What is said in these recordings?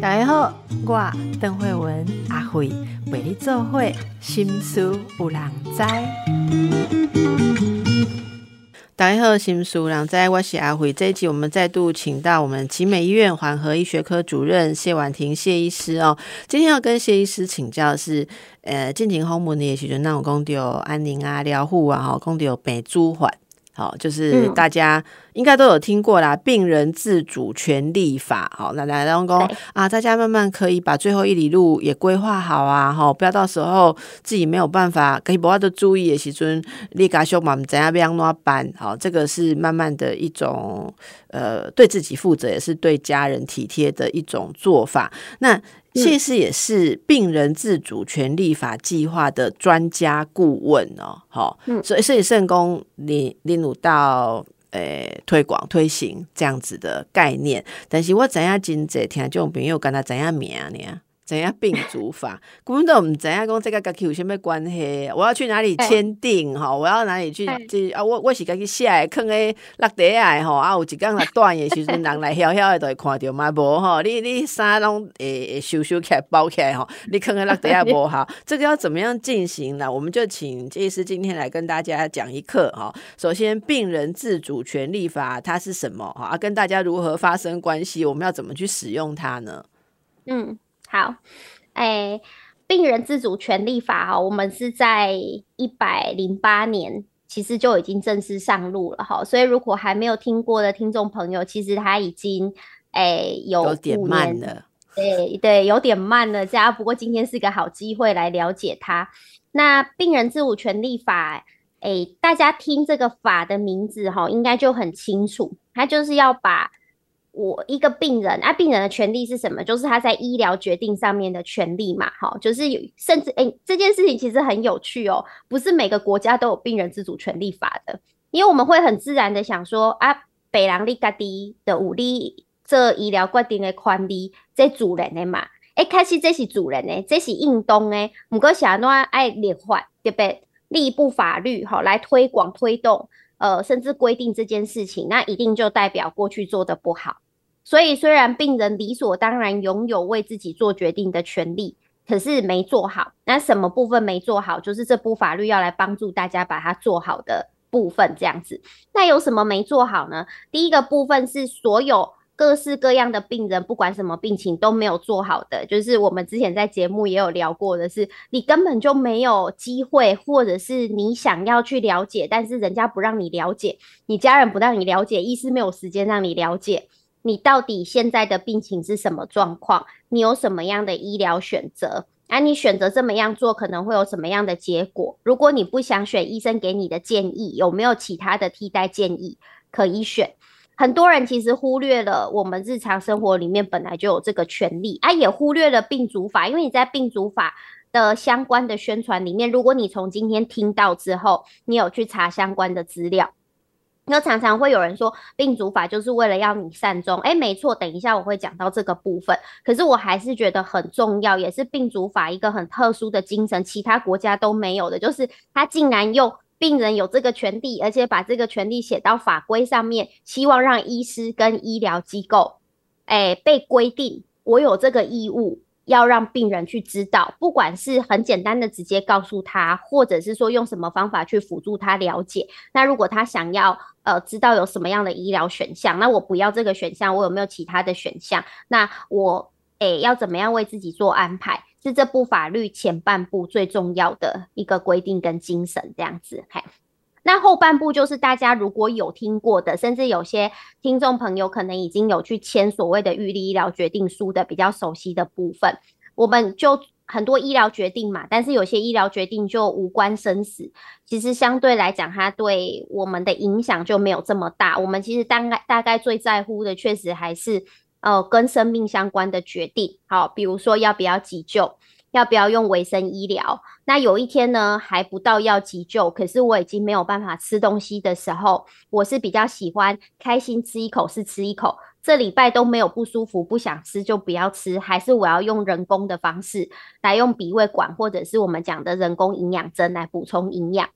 大家好，我邓惠文阿惠陪你做会心思有人知。大家好，心思有人知，我是阿惠。这一集我们再度请到我们奇美医院缓和医学科主任谢婉婷谢医师哦。今天要跟谢医师请教的是，进前访问的时候，咱有讲到安宁啊、疗护啊，吼，讲到病主法。好，就是大家应该都有听过啦，病人自主权利法。好，那来当工啊，大家慢慢可以把最后一里路也规划好啊，吼，不要到时候自己没有办法，可以不要都注意的时阵，你家兄嘛，怎样不要乱办。好，这个是慢慢的一种对自己负责，也是对家人体贴的一种做法。那谢医师也是病人自主权利法计划的专家顾问哦，好、所以圣公你有到推广推行这样子的概念，但是我知影真侪听众朋友敢若知影名呢，知影病主法，根本都唔知影讲这个跟佮有甚物关系，我要去哪里签订哈、我要哪里去啊？我是家己写的，放喺落地下吼啊，有一工来断的时阵，人来晓晓的就会看到嘛，无吼，你衫拢会收起来包起来吼，你放喺落地下无好，这个要怎么样进行呢？我们就请谢医师今天来跟大家讲一课哈。首先，病人自主权利法它是什么啊？跟大家如何发生关系？我们要怎么去使用它呢？好，病人自主权利法、我们是在108年其实就已经正式上路了、所以如果还没有听过的听众朋友，其实它已经有点慢了，对，有点慢了这样，不过今天是个好机会来了解它。那病人自主权利法，大家听这个法的名字、应该就很清楚，它就是要把我一个病人啊，病人的权利是什么？就是他在医疗决定上面的权利嘛，就是有，甚至这件事情其实很有趣哦，不是每个国家都有病人自主权利法的，因为我们会很自然的想说啊，北人你家己的有你做医疗决定的权利，这是主人的嘛，开始这是主人的，这是应当的，不过是怎样要立法，对不对？立一部法律来推广推动。甚至规定这件事情，那一定就代表过去做的不好。所以虽然病人理所当然拥有为自己做决定的权利，可是没做好。那什么部分没做好？就是这部法律要来帮助大家把它做好的部分，这样子。那有什么没做好呢？第一个部分是所有各式各样的病人，不管什么病情都没有做好的，就是我们之前在节目也有聊过的是，你根本就没有机会，或者是你想要去了解，但是人家不让你了解，你家人不让你了解，医师没有时间让你了解，你到底现在的病情是什么状况，你有什么样的医疗选择啊？你选择这么样做可能会有什么样的结果？如果你不想选医生给你的建议，有没有其他的替代建议可以选？很多人其实忽略了我们日常生活里面本来就有这个权利啊，也忽略了病主法，因为你在病主法的相关的宣传里面，如果你从今天听到之后，你有去查相关的资料，那常常会有人说病主法就是为了要你善终，没错，等一下我会讲到这个部分，可是我还是觉得很重要，也是病主法一个很特殊的精神，其他国家都没有的，就是它竟然用病人有这个权利，而且把这个权利写到法规上面，希望让医师跟医疗机构，被规定，我有这个义务要让病人去知道，不管是很简单的直接告诉他，或者是说用什么方法去辅助他了解。那如果他想要知道有什么样的医疗选项，那我不要这个选项，我有没有其他的选项？那我要怎么样为自己做安排？是这部法律前半部最重要的一个规定跟精神，这样子。那后半部就是大家如果有听过的，甚至有些听众朋友可能已经有去签所谓的预立医疗决定书的比较熟悉的部分。我们就很多医疗决定嘛，但是有些医疗决定就无关生死，其实相对来讲它对我们的影响就没有这么大。我们其实大概最在乎的确实还是跟生命相关的决定，好，比如说要不要急救，要不要用维生医疗。那有一天呢，还不到要急救，可是我已经没有办法吃东西的时候，我是比较喜欢开心吃一口是吃一口，这礼拜都没有不舒服，不想吃就不要吃，还是我要用人工的方式来用鼻胃管，或者是我们讲的人工营养针来补充营养。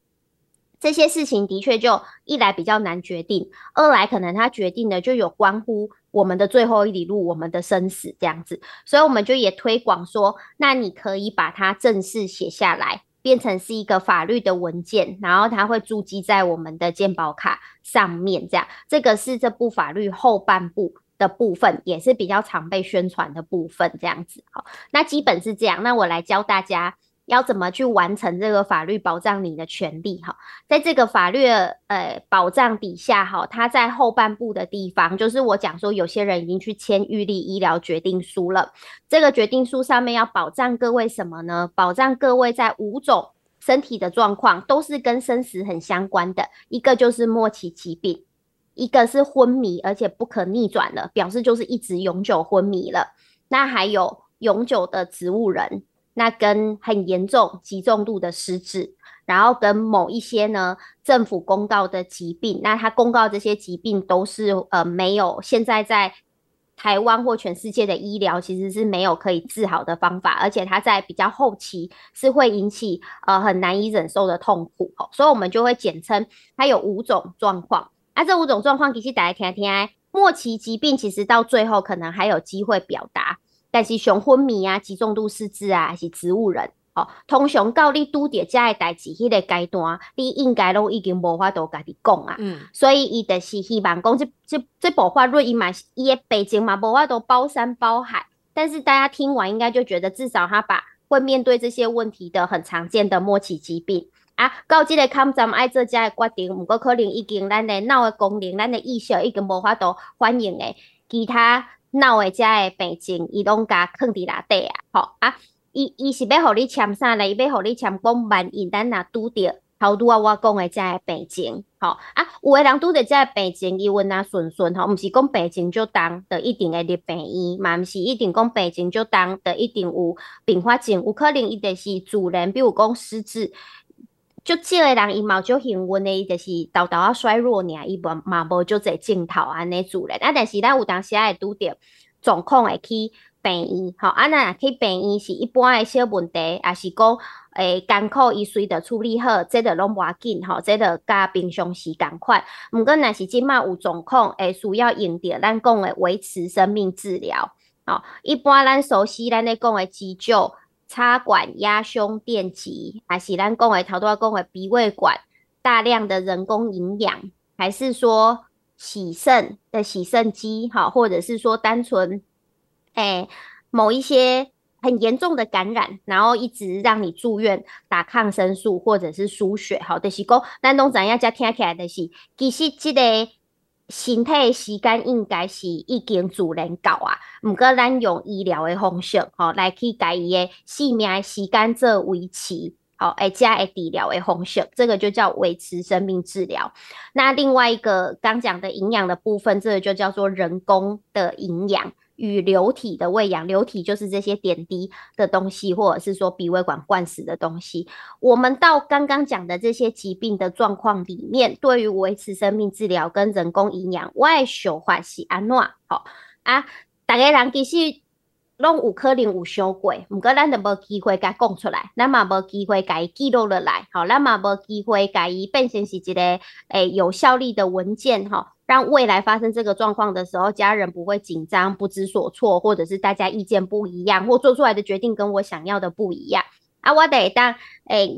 这些事情的确就一来比较难决定，二来可能他决定的就有关乎我们的最后一里路，我们的生死这样子，所以我们就也推广说，那你可以把它正式写下来，变成是一个法律的文件，然后它会注记在我们的健保卡上面，这样，这个是这部法律后半部的部分，也是比较常被宣传的部分，这样子。好，那基本是这样，那我来教大家要怎么去完成这个法律保障你的权利哈，在这个法律保障底下哈，它在后半部的地方，就是我讲说有些人已经去签预立医疗决定书了，这个决定书上面要保障各位什么呢？保障各位在五种身体的状况都是跟生死很相关的，一个就是末期疾病，一个是昏迷而且不可逆转了，表示就是一直永久昏迷了，那还有永久的植物人，那跟很严重极重度的失智，然后跟某一些呢政府公告的疾病，那他公告这些疾病都是没有，现在在台湾或全世界的医疗其实是没有可以治好的方法，而且他在比较后期是会引起很难以忍受的痛苦，所以我们就会简称它有五种状况。那这五种状况其实大家听听，末期疾病其实到最后可能还有机会表达，但是像昏迷啊、极重度失智啊，还是植物人，通常到你拄到这些代志迄个阶段，你应该都已经无法度家己讲啊。所以伊就是希望讲，这部法律伊嘛，伊的背景嘛，无法度包山包海。但是大家听完应该就觉得，至少他把会面对这些问题的很常见的末期疾病啊，到这个抗战爱做这的决定，不过可能已经咱的脑的功能、咱的意识已经无法度反应的其他。脑的这些病症，伊拢甲藏伫内底啊，吼啊！伊是要互你签啥嘞？伊要互你签讲，万一咱若拄着头拄啊，我讲的这些病症，吼啊！有个人拄着这些病症，伊问啊顺顺吼，唔是讲病症就当的一定会入病院，嘛唔是一定讲病症就当的一定有并发症，有可能伊就是自然，比如讲失智。就这个人伊嘛就幸运的，伊就是豆豆啊衰弱尔，伊嘛无就侪镜头安尼做嘞。啊，但是咱有当时会拄着状况会去病院，吼啊，那去病院是一般的小问题，也是讲艰苦，伊随着处理好，这个拢无要紧，吼，这个甲平常时同款。毋过，若是即卖有状况，需要用到咱讲的维持生命治疗，哦，一般咱熟悉咱咧讲的急救。插管、压胸、电击，还是咱讲的头拄仔讲的鼻胃管，大量的人工营养，还是说洗肾的洗肾机，好，或者是说单纯某一些很严重的感染，然后一直让你住院打抗生素或者是输血，好，就是讲咱拢知影，才听起来就是其实这个。身体的时间应该是已经自然到啊，毋过咱用医疗的方式吼来去甲伊的生命的时间做维持，好，加的治疗的方式，这个就叫维持生命治疗。那另外一个刚讲的营养的部分，这个就叫做人工的营养与流体的喂养，流体就是这些点滴的东西，或者是说鼻胃管灌食的东西。我们到刚刚讲的这些疾病的状况里面，对于维持生命治疗跟人工营养，我的想法是安怎？好啊，大家人其实拢有可能有想过，不过咱就无机会甲讲出来，咱嘛无机会甲伊记录落来，好，咱嘛无机会甲伊变成是一个有效力的文件，哈。让未来发生这个状况的时候，家人不会紧张、不知所措，或者是大家意见不一样，或做出来的决定跟我想要的不一样。啊，我得当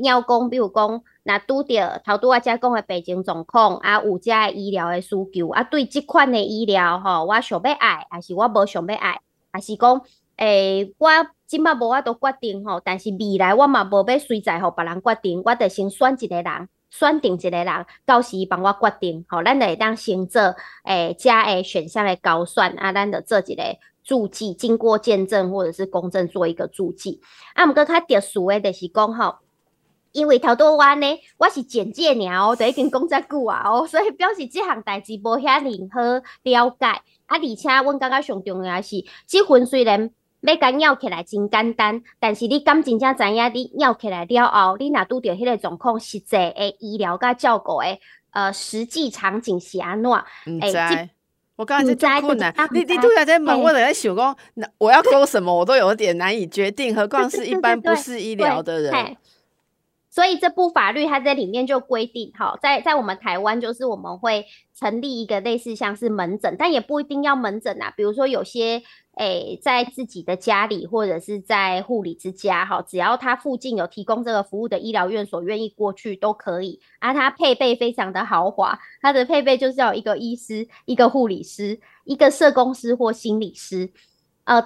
要讲，比如讲，那拄着头拄我才讲的病情状况，啊，有遮的医疗的需求，啊，对这款的医疗吼，我想要爱，还是我无想要爱，还是讲我今摆无我都决定吼，但是未来我嘛无要随在乎别人决定，我得先选一个人。选定一个人，到时帮我决定，好，咱就会当先做加诶选项诶勾选啊，咱就做一个注记，经过见证或者是公证做一个注记。啊，毋过较特殊诶，就是讲吼，因为头拄我呢，我是简介尔哦，就已经讲遮久啊哦，所以表示即项代志无遐尼好了解。啊，而且阮感觉上重要是，即份虽然。要甲尿起来真简单，但是你敢真正知影，你尿起来了后，你若拄着迄个状况，实际诶医疗甲照顾诶，实际场景是安怎？唔知，我刚才真困难。你突然在问我，在想讲，我要勾什么，我都有点难以决定，何况是一般不是医疗的人。所以这部法律它在里面就规定，好，在我们台湾就是我们会成立一个类似像是门诊，但也不一定要门诊啊，比如说有些在自己的家里或者是在护理之家，好，只要他附近有提供这个服务的医疗院所愿意过去都可以啊，他配备非常的豪华，他的配备就是要有一个医师、一个护理师、一个社工师或心理师。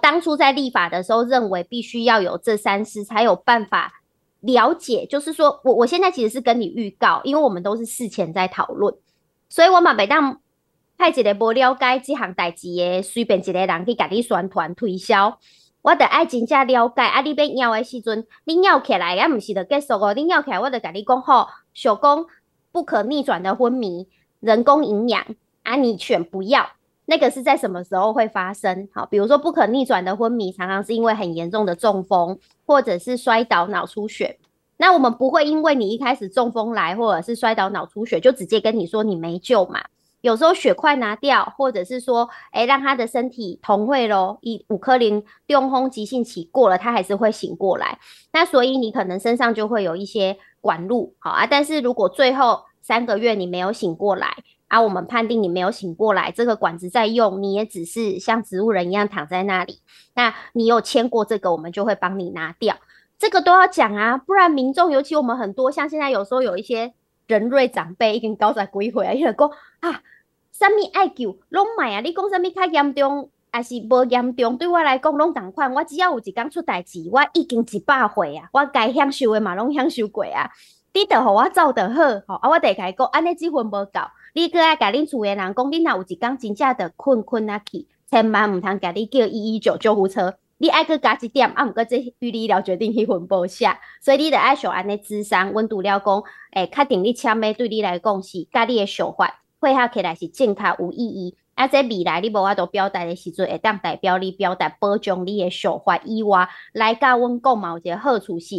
当初在立法的时候认为必须要有这三师才有办法了解，就是说我现在其实是跟你预告，因为我们都是事前在讨论，所以我也不能派一个不了解这项代志的随便一个人去给你宣传推销，我得爱真正了解啊！你要要的时阵，你要起来啊，不是就结束哦。你要起来，我就跟你讲好，小公不可逆转的昏迷、人工营养啊，你选不要。那个是在什么时候会发生？好，比如说不可逆转的昏迷，常常是因为很严重的中风，或者是摔倒脑出血。那我们不会因为你一开始中风来，或者是摔倒脑出血，就直接跟你说你没救嘛。有时候血块拿掉，或者是说，让他的身体同会咯，5.0中风急性期过了，他还是会醒过来。那所以你可能身上就会有一些管路，好啊。但是如果最后3个月你没有醒过来，啊，我们判定你没有醒过来，这个管子在用，你也只是像植物人一样躺在那里。那你有签过这个，我们就会帮你拿掉。这个都要讲啊，不然民众，尤其我们很多像现在有时候有一些人瑞长辈已经90几岁啊，伊就讲啊，什么爱救拢买啊，你讲什么较严重，还是无严重，对我来讲拢同款。我只要有一天出代志，我已经100岁啊，我该享受的嘛拢享受过啊。你就让我走就好，吼！啊，我第家讲，安尼这份无够，你搁爱甲恁厝的人讲，恁若有一天真正着困啊去，千万唔通家你叫119救护车，你爱去加一点，啊，唔过这预立医疗决定去分无下，所以你着爱想安尼咨商，阮除了讲，确定你签的对你来讲是家你的想法，配合起来是正确有意义，啊，这未来你无法度表达的时阵，会当代表你表达保障你的想法以外，来甲阮讲嘛有一个好处是，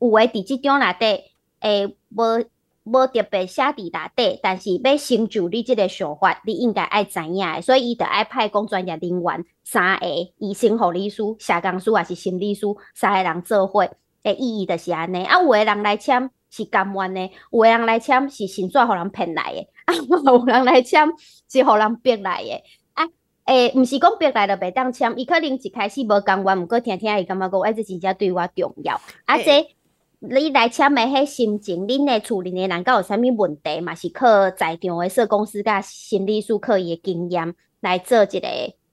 有诶伫即种内底。无特别写伫内底，但是要成就你这个想法，你应该爱知影的，所以伊就爱派讲专业人员3个医生、护理师、社工师还是心理师3个人做伙，意义就是安尼。啊，有的人来签是甘愿的，有的人来签是纯粹互人骗来的，啊，有人来签是互人逼来的。毋是讲别来就袂当签，伊可能一开始无甘愿，毋过听听伊感觉讲，这真正对我重要，啊这。你来签的迄心情，恁的厝里的人有啥物问题嘛？是靠在场的社工师甲心理师靠伊的经验来做一个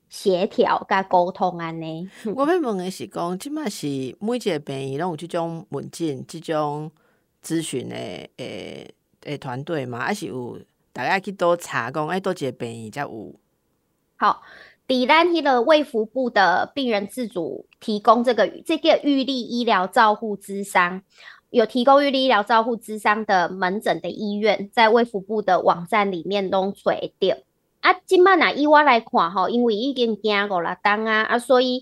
协调甲沟通安尼。我要问的是讲，即马是每一个病院拢有即种门诊、即种咨询的团队嘛？还是有大家去多查讲，哎，多一个病院才有？好。伫咱迄个卫福部的病人自主提供这个预立医疗照护咨商，有提供预立医疗照护咨商的门诊的医院，在卫福部的网站里面拢找得到。啊，即摆呐以我来看吼，因为已经行5-6年啊，所以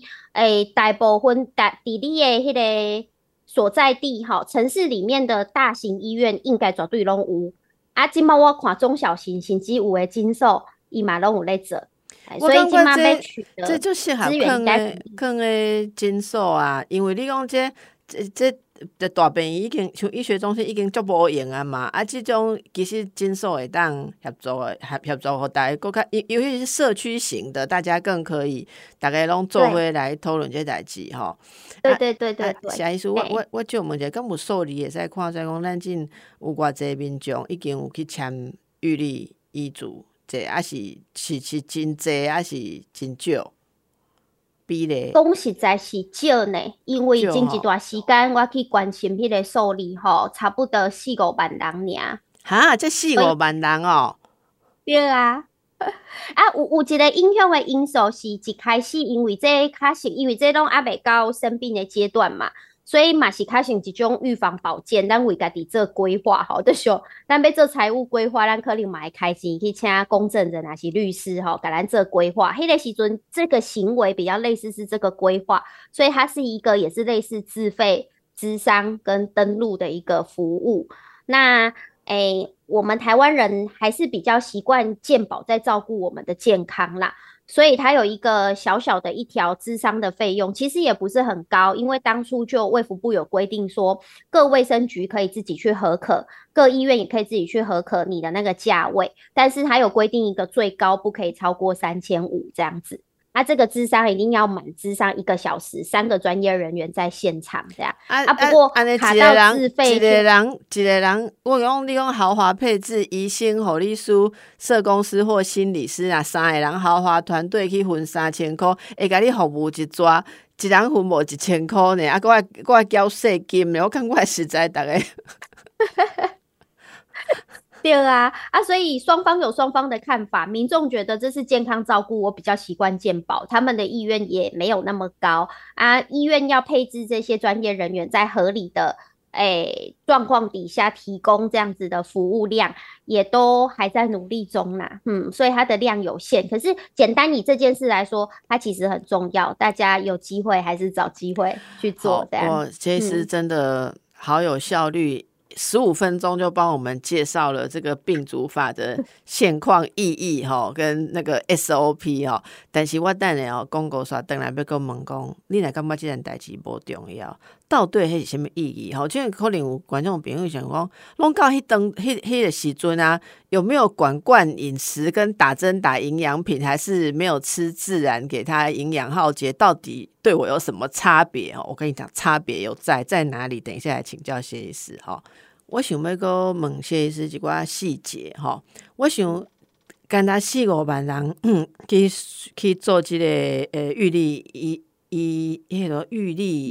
大部分伫你的迄个所在地吼，城市里面的大型医院应该绝对拢有。啊，即摆我看中小型甚至有诶诊所，伊嘛拢有咧做。所以现在要取得这就适合放的诊所啊，因为你讲这大病院已经像医学中心已经很无用啊嘛，啊这种其实诊所会当合作，互大家更加，尤其是社区型的，大家更可以大家拢做伙来讨论这代志吼。对，是啊，意思我就问一下，敢有数字会使看出来讲，咱今有偌济民众已经有去签预立医嘱？还是真多还是真少比例？讲实在是少呢，因为前一段时间我去关心迄个数字吼，差不多4-5万人尔。哈，这4-5万人哦。对啊，有一个影响的因素是一开始因为这较是因为这拢还未到生病的阶段嘛。所以嘛是较像一种预防保健，咱为家己做规划吼，就是咱要做财务规划，咱可能嘛要开钱去请公证人还是律师吼，给咱做规划。迄个时阵，这个行为比较类似是这个规划，所以它是一个也是类似自费咨商跟登录的一个服务。那我们台湾人还是比较习惯健保在照顾我们的健康啦。所以它有一个小小的一条咨商的费用，其实也不是很高，因为当初就卫福部有规定说，各卫生局可以自己去核可，各医院也可以自己去核可你的那个价位，但是它有规定一个最高不可以超过3500这样子。啊，这个咨商一定要满咨商1个小时，3个专业人员在现场这样。啊，不过卡到自费，一个人，我讲你讲豪华配置，医生、护理师、社工师或心理师啊，3个人豪华团队去分3000块，会甲你服务一抓，一人分无1000块呢。啊，我交税金呢，我看我实在大概。对啊，啊，所以双方有双方的看法。民众觉得这是健康照顾，我比较习惯健保，他们的意愿也没有那么高啊。医院要配置这些专业人员，在合理的状况底下提供这样子的服务量，也都还在努力中啦。所以它的量有限，可是简单以这件事来说，它其实很重要。大家有机会还是找机会去做这样。哇，这次真的好有效率。15分钟就帮我们介绍了这个病主法的现况意义跟那个 SOP 但是我等一下广告刷回来要再问说，你如果觉得这件事不重要，到底那是什么意义？这可能有观众朋友想说，都到那个时候啊，有没有管饮食跟打针打营养品，还是没有吃自然给他营养耗竭，到底对我有什么差别？我跟你讲，差别有在哪里？等一下来请教谢医师。我想要再问谢医师一些细节。我想只有4-5万人去做这个预立全名叫预立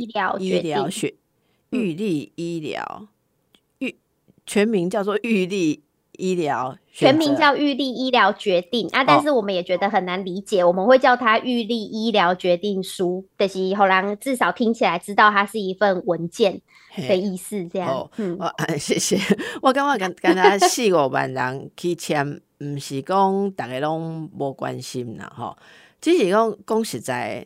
医疗决定啊，但是我们也觉得很难理解，我们会叫它预立医疗决定书，就是让人至少听起来知道它是一份文件的意思这样。谢谢。我感觉只有4-5万人去签，不是说大家都没关心啦，只是说实在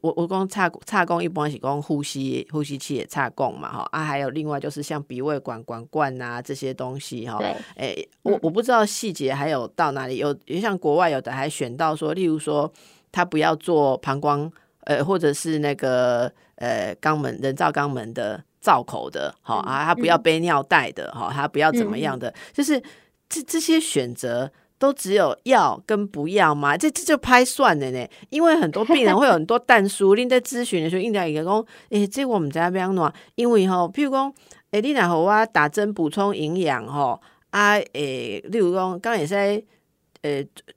我说插管一般是说呼吸器的插管嘛，还有另外就是像鼻胃管管啊这些东西。我不知道细节还有到哪里，像国外有的还选到说，例如说他不要做膀胱或者是那个肛门人造肛门的造口的，他不要背尿袋的，他不要怎么样的，就是这些选择都只有要跟不要嘛，这就拍算了呢。因为很多病人会有很多但书，你在咨询的时候，应该也讲，这我们在边弄，因为譬如讲，你然后我打针补充营养例如讲，刚也是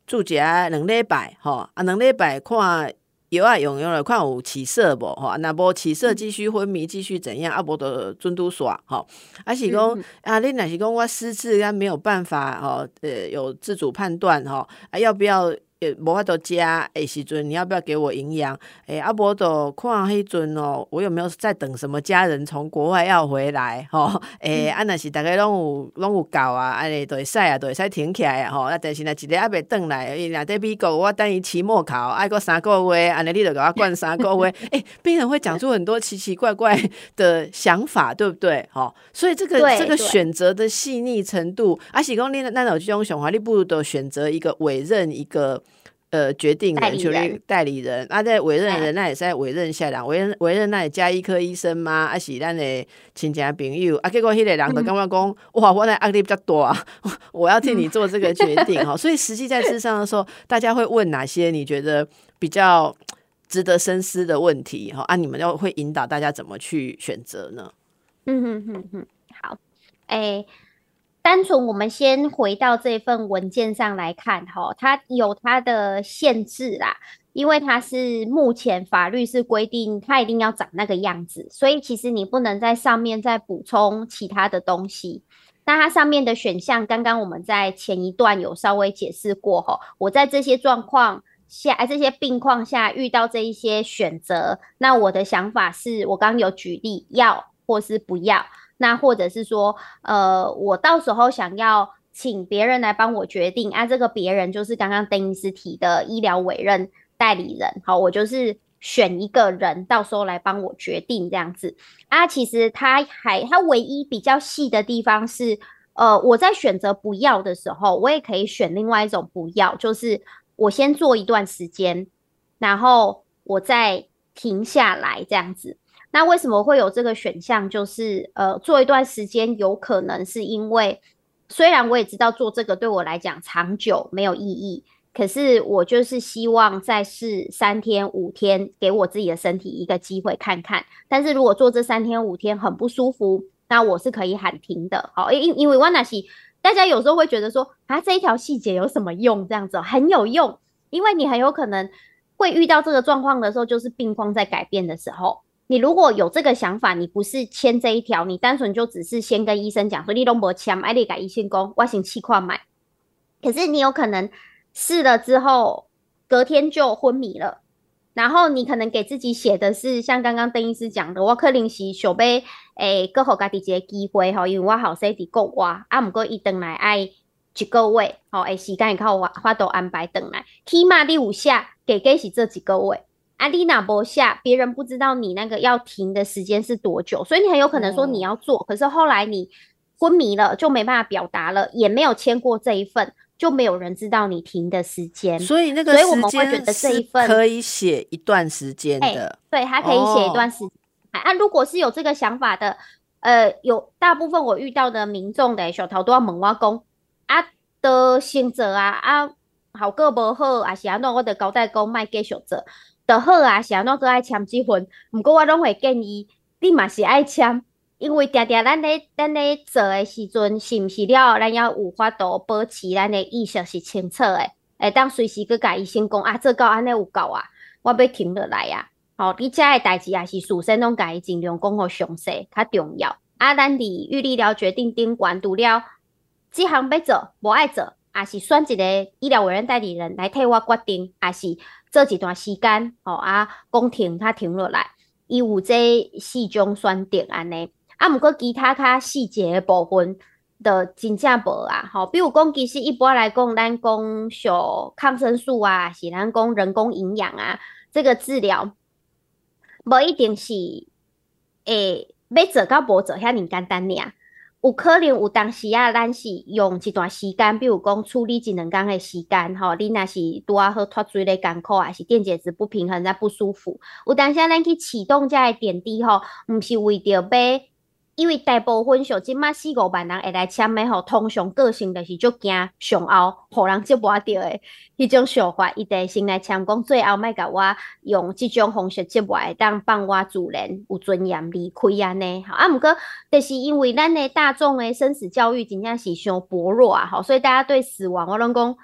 住家2礼拜2礼拜看药啊用了，看有起色无吼？那无起色继续昏迷，继续怎样？啊，无就准拄煞吼。啊是讲啊，你若是讲我失智啊，没有办法有自主判断啊，要不要无法度加？时阵你要不要给我营养？啊无就看迄阵我有没有在等什么家人从国外要回来吼？啊若是大家拢有搞啊，安尼就会使啊，就会使停起来啊吼。啊但是若一日还袂转来，伊若在美国，我等伊期末考，爱过3个月，安尼你就给我灌3个月。病人会讲出很多奇奇怪怪的想法，对不对？所以这个选择的细腻程度，啊是讲你咱有这种想法，你不如就选择一个委任一个。决定人代理人啊，在委任人那里在委任下人，委任那里加医科医生嘛，啊是咱的亲戚朋友啊，结果迄个人就感觉讲，哇，我那压力比较多啊，我要替你做这个决定所以实际在咨商的时候，大家会问哪些你觉得比较值得深思的问题啊？你们要会引导大家怎么去选择呢？好，单纯我们先回到这份文件上来看它有它的限制啦，因为它是目前法律是规定它一定要长那个样子，所以其实你不能在上面再补充其他的东西。那它上面的选项刚刚我们在前一段有稍微解释过我在这些状况下这些病况下遇到这一些选择，那我的想法是我刚刚有举例要或是不要，那或者是说我到时候想要请别人来帮我决定啊，这个别人就是刚刚邓医师提的医疗委任代理人，好，我就是选一个人到时候来帮我决定这样子啊。其实他唯一比较细的地方是我在选择不要的时候，我也可以选另外一种不要，就是我先做一段时间，然后我再停下来这样子。那为什么会有这个选项？就是做一段时间，有可能是因为虽然我也知道做这个对我来讲长久没有意义，可是我就是希望再试3天5天，给我自己的身体一个机会看看。但是如果做这3天5天很不舒服，那我是可以喊停的。好，因为我那是大家有时候会觉得说啊，这一条细节有什么用这样子，很有用，因为你很有可能会遇到这个状况的时候，就是病况在改变的时候。你如果有这个想法，你不是签这一条，你单纯就只是先跟医生讲说你都没签，要你跟医生说我先试看看，可是你有可能试了之后隔天就昏迷了，然后你可能给自己写的是像刚刚邓医师讲的，我可能是想要再给自己一个机会，因为我好在在国外，不过他回来要一个月的时间，才有办法安排回来，起码你有下给给是这几个月啊，你如果没下，别人不知道你那个要停的时间是多久，所以你很有可能说你要做，可是后来你昏迷了就没办法表达了，也没有签过这一份，就没有人知道你停的时间，所以那个时间是可以写一段时间的、对，它可以写一段时间、如果是有这个想法的有大部分我遇到的民众的小头都要问我说啊，就先做啊，啊效果不好还是怎样，我就交代说不要继续做就好啊，是怎样还要签这份，不过我都会建议你也是要签，因为常常咱咧做的时阵，是不是了？咱要有法度保持咱的意识是清楚的，会当随时去甲医生讲啊，做到安尼有够啊，我要停落来啊。好，你遮的代志也是事先拢甲伊尽量讲互详细，较重要。啊，咱伫预立疗决定顶悬除了这项要做，无爱做，也是选一个医疗委任代理人来替我决定，也是做一段时间，哦啊，讲停他停落来，伊有这四种选择安尼。啊，不过其他较细节的部分就真正无啊，吼，比如讲，其实一般来讲，咱讲像抗生素啊，是咱讲人工营养啊，这个治疗，无一定是要做到无做遐尼简单尔，有可能有当时啊，咱是用一段时间，比如讲处理1-2天的时间，吼，你若是拄啊好脱水咧艰苦，还是电解质不平衡在不舒服，有当时咱去启动遮个点滴吼，唔是为着要。因为大部分像即马4-5万人会来签的吼，通常个性就是足惊上后，互人接袂到的迄种想法，伊就先来签讲，最后莫甲我用即种方式接袂，当放我自然有尊严离开安尼。好啊，毋过就是因为咱的大众的生死教育真正是伤薄弱啊，好，所以大家对死亡我拢讲，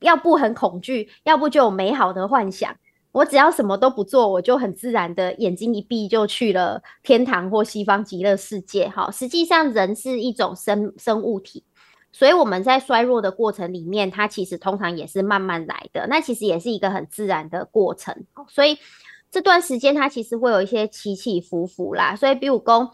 要不很恐惧，要不就有美好的幻想。我只要什么都不做，我就很自然的眼睛一闭就去了天堂或西方极乐世界。好，实际上人是一种生物体，所以我们在衰弱的过程里面，它其实通常也是慢慢来的，那其实也是一个很自然的过程。所以这段时间它其实会有一些起起伏伏啦。所以比如说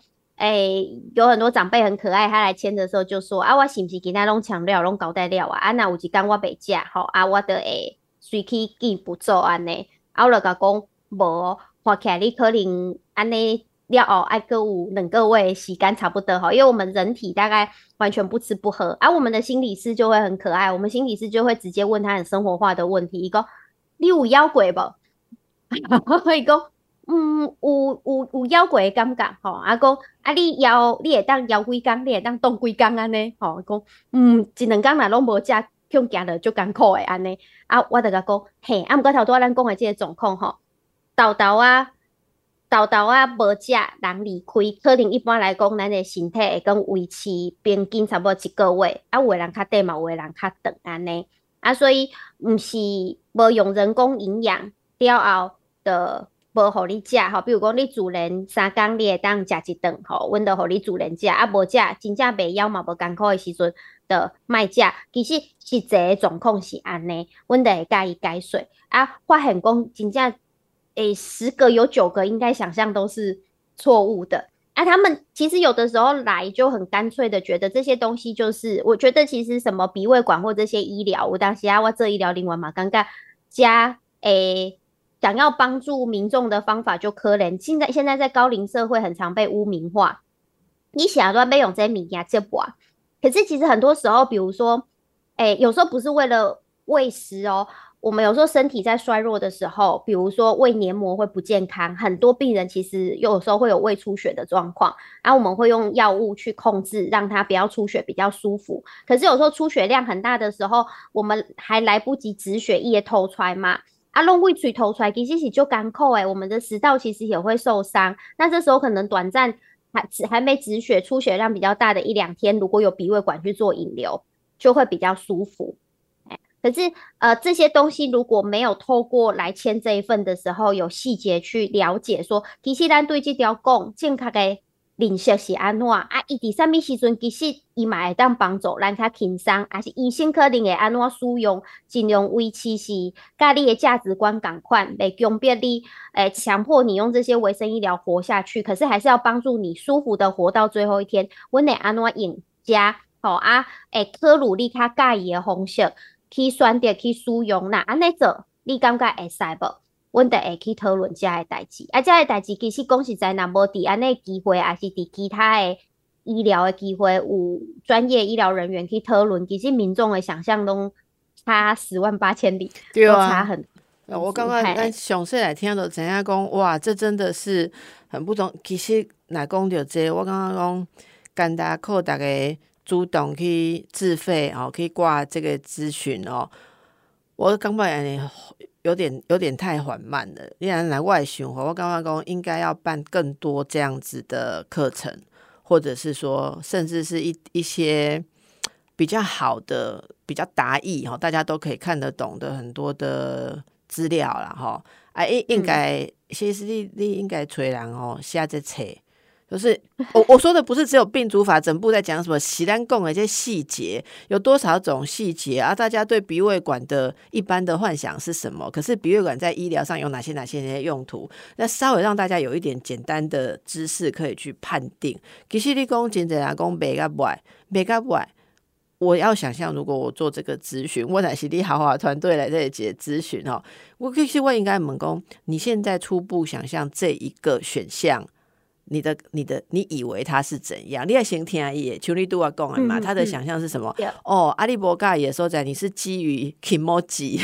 有很多长辈很可爱，他来签的时候就说啊，我是不是今天都抢料都交代料啊？啊，那有一天我没吃好啊，我就会随去见不做这样。我就跟他说没，看起来你可能这样了后要再有2个月的时间差不多，因为我们人体大概完全不吃不喝啊，我们的心理师就会很可爱，我们心理师就会直接问他很生活化的问题，他说你有腰鬼吗？他说有腰鬼的感觉，他说啊你可以腰几天，你可以动几天这样，他说1-2天如果都没吃恐惊了就艰苦诶，安尼啊，我就甲讲，嘿，啊，毋过头拄仔咱讲诶即个状况吼，豆豆啊，无食人离开，可能一般来讲，咱诶身体会跟维持平均差不多1个月，啊，有诶人较短嘛，有诶人较长安尼，啊，所以毋是无用人工营养了后的。无互你食吼，比如讲你自然3天你会当食一顿吼，阮就互你自然食，啊无食真正袂枵嘛，无艰苦诶时阵，的卖价，其实实际的状况是安尼，阮就会甲伊解说啊，发现讲真正诶10个有9个应该想象都是错误的。啊，他们其实有的时候来就很干脆的觉得这些东西就是，我觉得其实什么鼻胃管或这些医疗，我当时啊，我这医疗另外嘛，刚刚加诶想要帮助民众的方法就可能现在在高龄社会很常被污名化，你想要被用这名呀这不，可是其实很多时候，比如说，有时候不是为了喂食哦。我们有时候身体在衰弱的时候，比如说胃黏膜会不健康，很多病人其实有时候会有胃出血的状况，然后我们会用药物去控制，让他不要出血比较舒服。可是有时候出血量很大的时候，我们还来不及止血液透出来嘛，啊，弄胃水透出来其实就干扣我们的食道其实也会受伤。那这时候可能短暂还没止血，出血量比较大的1-2天，如果有鼻胃管去做引流，就会比较舒服。可是，这些东西如果没有透过来签这一份的时候，有细节去了解说，其实咱对这条讲正确的认识是安怎啊？伊伫啥物时阵，其实伊嘛会当帮助咱较轻松，还是医生可能会安怎使用，尽量维持是甲你的价值观同款，袂强迫你，强迫你用这些维生医疗活下去。可是还是要帮助你舒服的活到最后一天。阮会安怎用加吼啊？会考虑你较介意的方式。去选择去使用啦，安尼做你感觉会使无？阮就会去讨论遮个代志，啊，遮个代志其实讲实在，若无伫安尼机会，也是伫其他个医疗个机会，有专业医疗人员去讨论，其实民众个想象拢差10万8千里，对啊，都差很。我刚刚咱详细来听到知影讲，哇，这真的是很不同。其实若讲到这個，我刚刚讲简单靠大家。主动去自费哦，去挂这个咨询哦。我感觉有点太缓慢了。你看来外循环，我感觉讲应该要办更多这样子的课程，或者是说，甚至是一些比较好的、比较达意哈，大家都可以看得懂的很多的资料啦哈。啊，应该其实你应该找人哦，下这册。就是我说的不是只有病主法整部在讲什么洗单供的一些细节，有多少种细节啊？大家对鼻胃管的一般的幻想是什么？可是鼻胃管在医疗上有哪些用途？那稍微让大家有一点简单的知识可以去判定。其实你说很多人说不会，我要想象如果我做这个咨询，我乃是你豪华团队来这里解咨询哦。我应该问说，你现在初步想象这一个选项。你以为他是怎样？你要先听他耶，像你刚才说的嘛，他的想象是什么？哦，阿里伯盖也说在你是基于 kimoji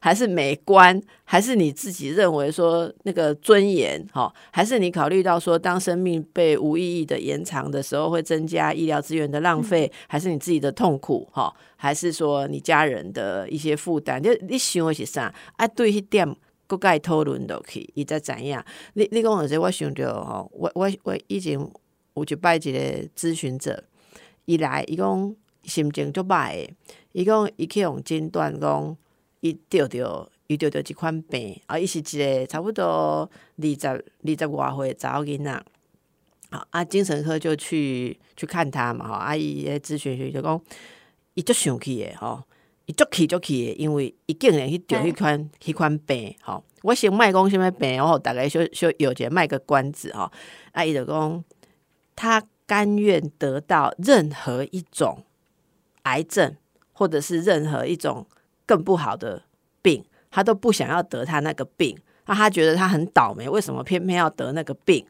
还是美观，还是你自己认为说那个尊严，还是你考虑到说当生命被无意义的延长的时候会增加医疗资源的浪费，还是你自己的痛苦，还是说你家人的一些负担？就你想的是啥？啊，对那点。又跟他讨论下去，他才知道。你说的这个，我想到，我以前有一次一个咨询者，他来，他说心情很坏的，他说他去用诊断说，他得到一种病，他是一个差不多20多岁的女孩，啊，精神科就去看他嘛，啊，他的咨询师就说，他很生气的，哦。很气的，因为他竟然去得那种病，我先不要说什么病，我大概稍有一个卖个关子，啊，他就说他甘愿得到任何一种癌症，或者是任何一种更不好的病，他都不想要得他那个病，他觉得他很倒霉，为什么偏偏要得那个病，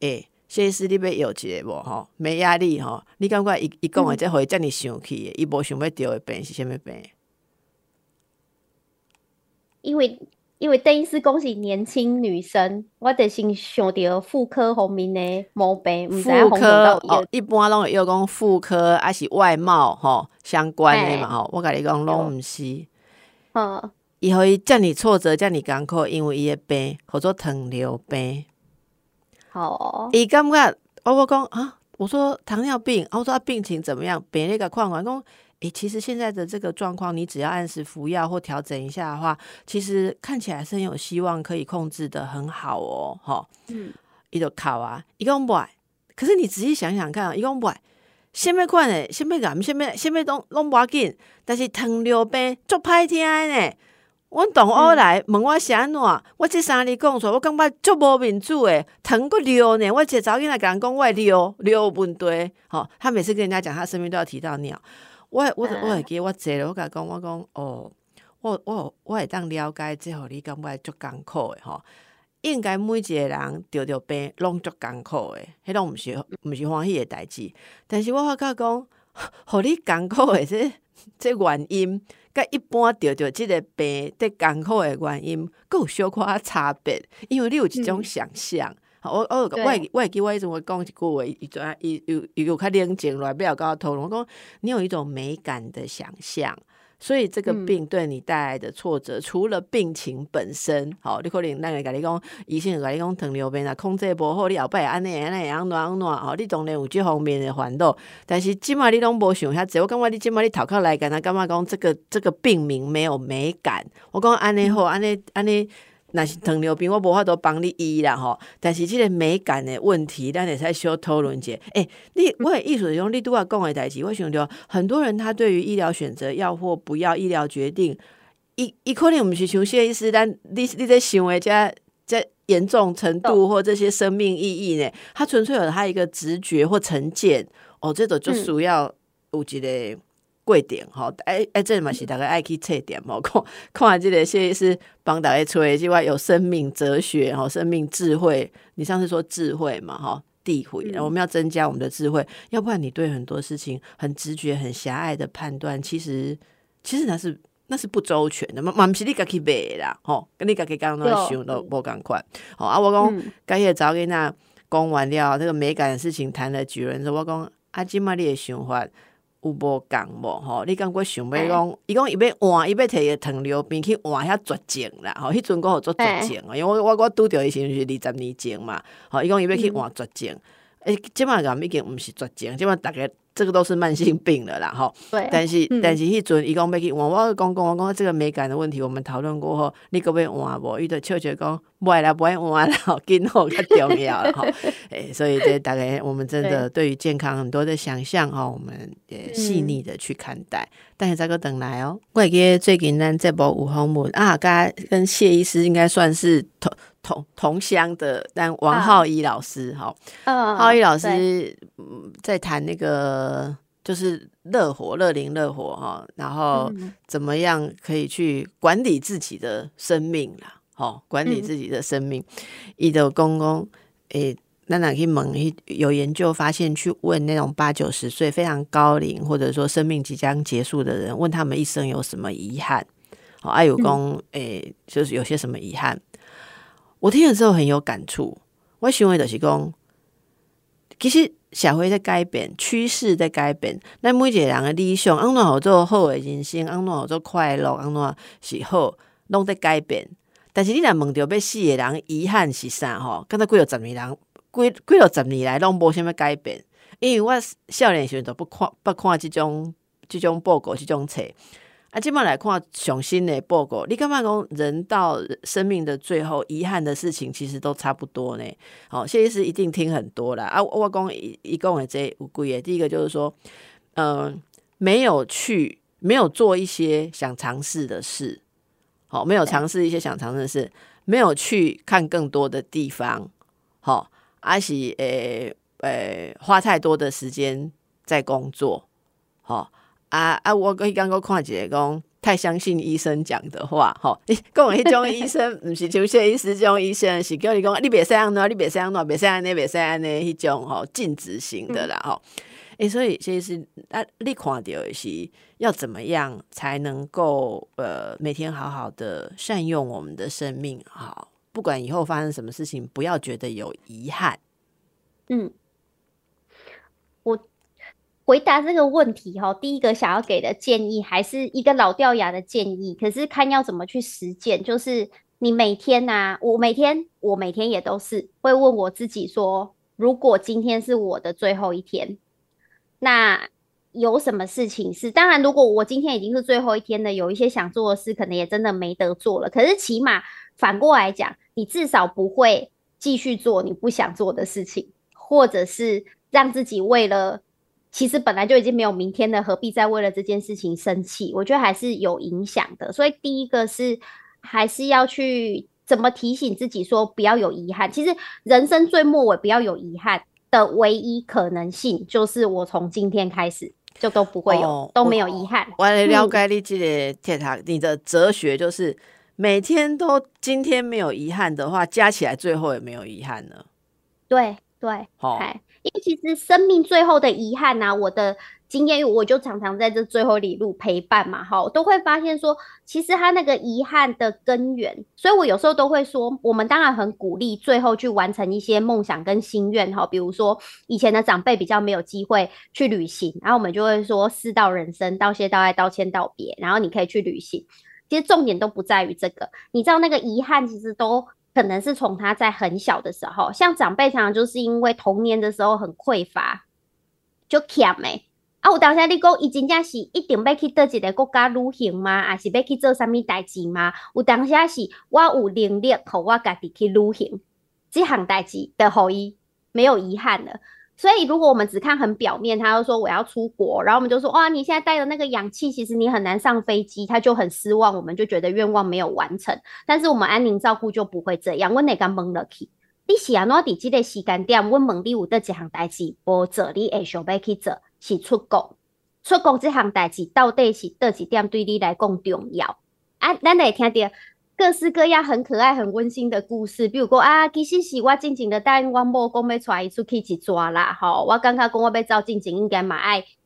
欸谢医师，你要有一个无没压力吼？你感觉伊讲的这回这么生气，伊无想要得的病是啥物病？因为邓医师讲是年轻女生，我就先想到妇科方面的毛病。妇科哦，一般拢会要讲妇科还是外貌吼相关的嘛吼。我甲你讲拢唔是。伊可以这么挫折，这么艰苦，因为伊的病，叫做糖尿病。好，伊感觉我讲啊，我说糖尿病，我说病情怎么样？别那个看完讲，其实现在的这个状况，你只要按时服药或调整一下的话，其实看起来是很有希望可以控制的很好哦，吼，伊就哭啊，伊讲不，可是你仔细想想看啊，伊讲不，什么款的，什么癌，什么拢无要紧，但是糖尿病足歹听呢。阮同学来问我是安怎，我这三日讲出来，我感觉足无面子的，糖过尿呢。我一个查某囡仔甲人讲我尿有问题，吼、哦，他每次跟人家讲他身边都要提到尿。我会记我坐了，我甲讲我讲哦，我会当了解，这互你感觉足艰苦的吼。哦，应该每一个人得病拢足艰苦的，迄拢毋是欢喜的代志。但是我发觉讲，互你艰苦的这原因，甲一般得即个病得艰苦的原因，佫有小可差别，因为你有一种想象。我会记我以前我讲一句话，伊有较冷静落来，不要甲我讨论。我讲你有一种美感的想象。所以这个病对你带来的挫折，除了病情本身，好，你可能咱会甲你讲，医生会甲你讲糖尿病啦，控制不好，你后摆安尼安尼样乱乱，好，你当然有这方面的烦恼。但是即马你拢无想遐济，我感觉你即马你头壳来干，感觉讲这个病名没有美感。我讲安尼好，安尼。那是糖尿病，我无法度帮你医啦吼。但是这个美感的问题，咱会使小讨论者。我的意思是讲，你拄仔讲的代志，我想着很多人他对于医疗选择要或不要医疗决定，伊可能毋是像谢医师，但你在想的这严重程度或这些生命意义呢，他纯粹有他一个直觉或成见哦，这就需要有一个。贵点吼，这嘛是大家爱去测点吼，看这个谢医师帮大家吹，即话有生命哲学吼，生命智慧。你上次说智慧嘛吼，智慧，我们要增加我们的智慧，要不然你对很多事情很直觉、很狭隘的判断，其实那是不周全的，嘛不是你家己买啦吼，跟你家己刚刚想都无同款。好啊，我讲刚才早跟那讲完了，这个美感的事情谈了几轮之后，我讲啊，今嘛你的想法。有无讲无吼？你感觉想要讲，伊讲伊要换，伊要摕个糖尿病去换遐绝症啦。吼，迄阵我有做绝症，因为我拄着伊时阵是20年前嘛。吼，伊讲伊要去换绝症，即马讲已经毋是绝症，即马大概这个都是慢性病了啦。吼，但是迄阵伊讲要去换，我讲这个美感的问题，我们讨论过后，你可要换无？伊就笑笑讲，袂啦，袂换啦，今后较重要了。吼，所以这大概我们真的对于健康很多的想象哈，我们。细腻的去看待，但是再个等来哦。我记得最近咱这部有访问啊，跟谢医师应该算是同乡的，但王浩一老师哈，浩一老师在谈那个就是乐龄乐活哈，然后怎么样可以去管理自己的生命啦，哦，管理自己的生命，伊就讲诶。那哪去问？有研究发现，去问那种80-90岁非常高龄，或者说生命即将结束的人，问他们一生有什么遗憾？哦，有讲诶，就是有些什么遗憾。我听了之后很有感触。我想的就是讲，其实社会在改变，趋势在改变。咱每一个人的理想，安怎好做好的人生，安怎好做快乐，安怎是好，拢在改变。但是你若问到要死的人遗憾是啥？吼，敢若几有10年人。几十年来拢无虾米改变，因为我少年时阵都不看这种报告，这种册啊，即摆来看上新的报告，你感觉讲人到生命的最后，遗憾的事情其实都差不多呢。好，谢医师一定听很多啦啊，我讲一共的这有几个，第一个就是说，没有做一些想尝试的事，好，没有尝试一些想尝试的事，没有去看更多的地方，好。还是花太多的时间在工作，哦我刚看一个讲太相信医生讲的话，吼、哦，你讲迄种医生，不是像谢医师这种医生，是叫你讲你别这样弄，你别这样弄，别这样那，别这样那，迄种吼禁止型的啦，吼、哦。所以谢医师，你看到的是要怎么样才能够每天好好的善用我们的生命，好。不管以后发生什么事情，不要觉得有遗憾。我回答这个问题哈，第一个想要给的建议还是一个老掉牙的建议，可是看要怎么去实践。就是你每天啊，我每天也都是会问我自己说，如果今天是我的最后一天，那有什么事情是？当然，如果我今天已经是最后一天了，有一些想做的事，可能也真的没得做了。可是起码。反过来讲，你至少不会继续做你不想做的事情，或者是让自己为了其实本来就已经没有明天的，何必再为了这件事情生气？我觉得还是有影响的。所以第一个是还是要去怎么提醒自己说不要有遗憾。其实人生最末尾不要有遗憾的唯一可能性就是我从今天开始就都不会有、都没有遗憾。我来了解你这个铁塔、你的哲学就是每天都今天没有遗憾的话，加起来最后也没有遗憾了。对对，因为其实生命最后的遗憾啊，我的经验我就常常在这最后一路陪伴嘛，都会发现说其实他那个遗憾的根源，所以我有时候都会说，我们当然很鼓励最后去完成一些梦想跟心愿，比如说以前的长辈比较没有机会去旅行，然后我们就会说四道人生，道谢道爱道歉道别，然后你可以去旅行。其实重点都不在于这个，你知道那个遗憾其实都可能是从他在很小的时候，像长辈常常就是因为童年的时候很匮乏，就欠的。啊，有当时你讲，伊真正是一定要去倒一个国家旅行吗？还是要去做啥物代志吗？有当时是我有能力，互我家己去旅行，这项代志就互伊没有遗憾了。所以如果我们只看很表面，他就说我要出国，然后我们就说哇，你现在带的那个氧气其实你很难上飞机，他就很失望，我们就觉得愿望没有完成。但是我们安宁照顾就不会这样，我哪敢问下去，你是怎么在这个时间点，我问你有哪一项代志没做，你会想要去做，是出国。出国这项代志到底是哪一点对你来讲重要？啊，咱就会听到各式各样很可爱很温馨的故事，比如说啊，其实是我之前就答应我某说要带他出去一抓啦，我感觉说我要照之前应该也要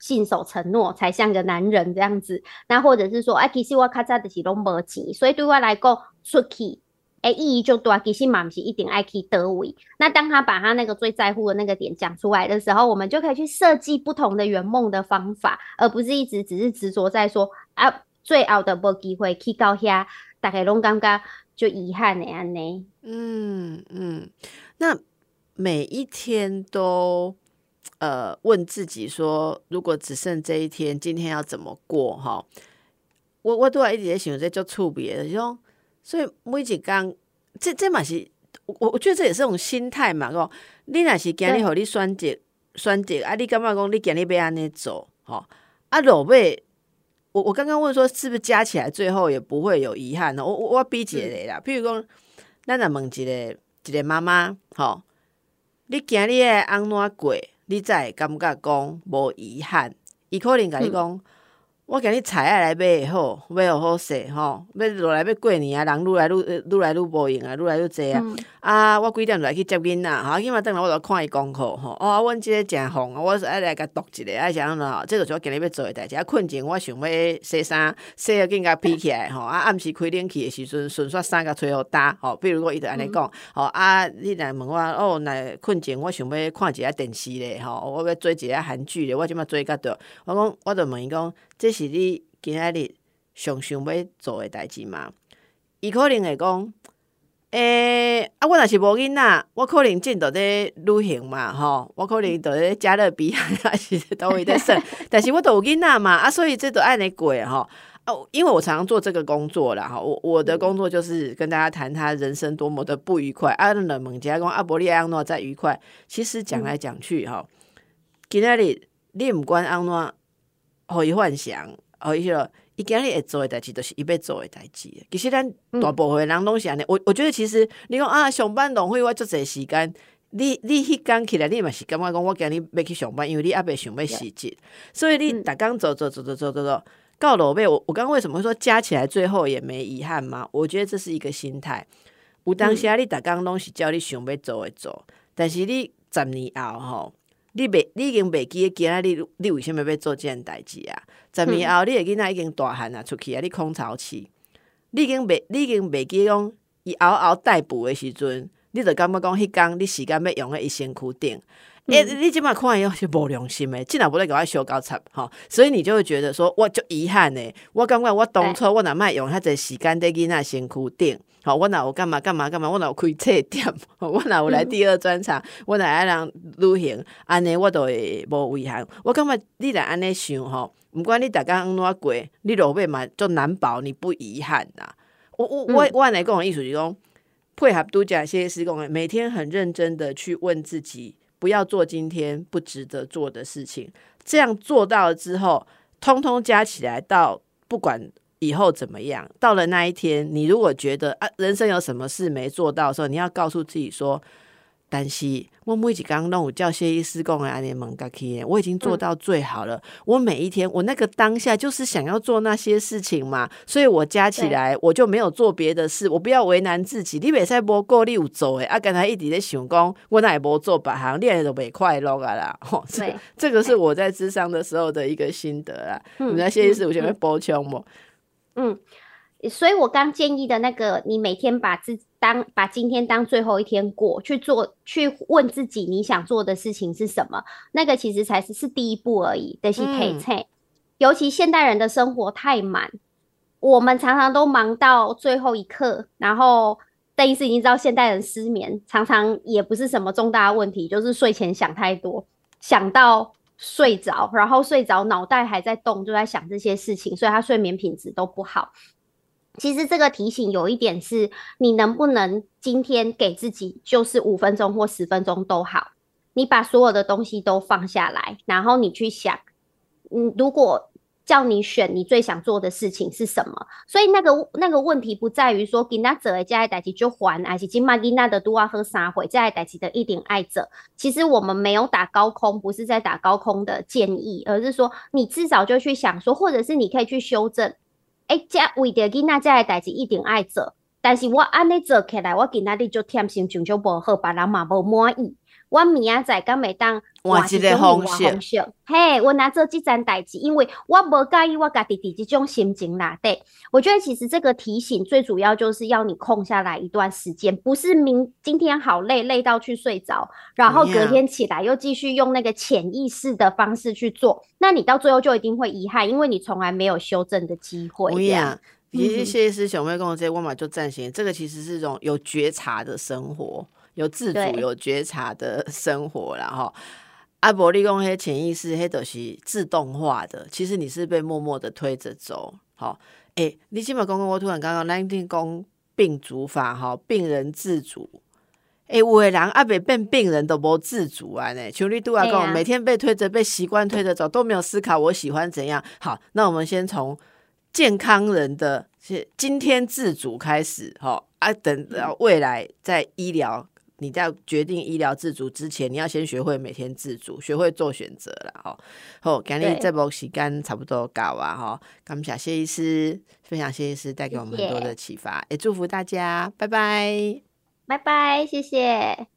信守承诺才像个男人这样子，那或者是说啊，其实我以前就是都没钱，所以对我来说出去的意义很大，其实也不是一定要去哪里。那当他把他那个最在乎的那个点讲出来的时候，我们就可以去设计不同的圆梦的方法，而不是一直只是执着在说啊，最后就没机会去到那，大家都感觉就遗憾的安尼。嗯嗯，那每一天都问自己说，如果只剩这一天，今天要怎么过？哈，我都一直在想这叫触别的，就所以每一天，这嘛是我觉得这也是一种心态嘛。讲你若是今日互你选择啊，你感觉讲你今日要安尼做，吼啊落尾。我刚刚问说是不是加起来最后也不会有遗憾呢？我比一个啦，譬如说咱若问一个妈妈，吼，你今日要安怎过，你才会感觉讲无遗憾？伊可能甲你讲，我今日菜爱来买好，买好势吼，要落来要过年啊，人愈来愈无闲啊，愈来愈济啊。啊，我几点来去接囡仔？哈，今嘛等下我就看伊功课吼。哦，阮即个诚红，我爱来甲读一个，爱啥物吼？这就是我今日要做诶代志。啊，困前我想要洗衫，洗到紧甲披起来吼。啊，暗时开冷气诶时阵，顺续衫甲吹互干吼。比如我伊就安尼讲，吼啊，你若问我哦，若困前我想要看一下电视咧吼，我要追一下韩剧咧，我即嘛追甲着。我讲，我就问伊讲。这是你今仔日上想要做诶代志嘛？伊可能会讲，啊，我若是无囡仔，我可能真着咧旅行嘛，吼，我可能着咧加勒比海还是倒位咧耍，但是我都有囡仔嘛，啊，所以这都按你过吼。哦，因为我常常做这个工作啦，我的工作就是跟大家谈他人生多么的不愉快，啊，冷门加讲阿伯利安诺再愉快，其实讲来讲去吼，今仔日你毋管安怎。让他幻想，让他今天会做的代志就是他要做的代志。其实咱大部分人都是这样，我觉得其实你说啊，上班浪费我很多时间，你那天起来你也是感觉说我今天要去上班，因为你还没想要辞职，所以你每天走到路尾，我刚刚为什么说加起来最后也没遗憾吗？我觉得这是一个心态。有当时你每天都是照你想要做的做，但是你10年后你已经袂记今仔日你为什么要做这件代志啊？十年后你的囡仔已经大汉啊，出去啊，你空巢期，你已经袂记讲，伊嗷待哺的时阵，你就感觉讲，迄天你时间要用在伊身躯顶。你即摆看伊是无良心的，真若无咧甲我相交叉吼，所以你就会觉得说，我足遗憾的，我感觉我当初我若莫用遐侪时间在囡仔身躯顶，吼，我若有干嘛，我若有开册店，我若有来第二专场，我若爱人旅行，安尼我都会无遗憾。我感觉你若安尼想吼，毋管你大家安怎过，你落尾嘛就难保你不遗憾呐。我来讲，意思是讲配合拄则些施工，每天很认真的去问自己。不要做今天不值得做的事情，这样做到了之后，通通加起来到不管以后怎么样，到了那一天，你如果觉得啊人生有什么事没做到的时候，你要告诉自己说，但是我每一天都有照谢医师说的这样问自己，我已经做到最好了，我每一天我那个当下就是想要做那些事情嘛，所以我加起来我就没有做别的事，我不要为难自己，你不可以没过你有做的，刚才一直在想说我哪里没做别行，你这样就不快乐了啦。这个是我在咨商的时候的一个心得啦。你们谢医师有什么补充吗？所以我刚建议的那个，你每天把今天当最后一天过，去问自己你想做的事情是什么，那个其实才是第一步而已，就是体测。尤其现代人的生活太满，我们常常都忙到最后一刻，然后邓医师已经知道现代人失眠常常也不是什么重大的问题，就是睡前想太多，想到睡着，然后睡着脑袋还在动，就在想这些事情，所以他睡眠品质都不好。其实这个提醒有一点是，你能不能今天给自己就是5分钟或10分钟都好，你把所有的东西都放下来，然后你去想，如果叫你选你最想做的事情是什么。所以那个问题不在于说今天做的这些事情很烦，还是现在囡仔就刚好三岁，这些事情就一定要做。其实我们没有打高空，不是在打高空的建议，而是说你至少就去想说，或者是你可以去修正，为着囡仔这个事情一定要做，但是我这样做起来，我今仔日就忝，心情就不好，别人也无满意。我明仔载敢袂当换一个方式？嘿，我拿做这件代志，因为我无介意我家己伫这种心情内底。我觉得其实这个提醒最主要就是要你空下来一段时间，不是今天好累，累到去睡着，然后隔天起来又继续用那个潜意识的方式去做，那你到最后就一定会遗憾，因为你从来没有修正的机会。其实谢医师想要跟我这些，我嘛就赞成，这个其实是一种有觉察的生活。有自主有觉察的生活啦齁，啊不然你说那潜意识那就是自动化的，其实你是被默默的推着走齁。你现在说我突然刚刚我们说病主法齁，病人自主，有的人还没变病人都没自主啊，像你刚才说每天被推着，被习惯推着走，都没有思考我喜欢怎样。好，那我们先从健康人的今天自主开始齁，啊等到未来在医疗，你在决定医疗自主之前，你要先学会每天自主，学会做选择啦。好，今天这部时间差不多到了，感谢谢医师，分享谢医师带给我们很多的启发，也祝福大家，拜拜，拜拜，谢谢。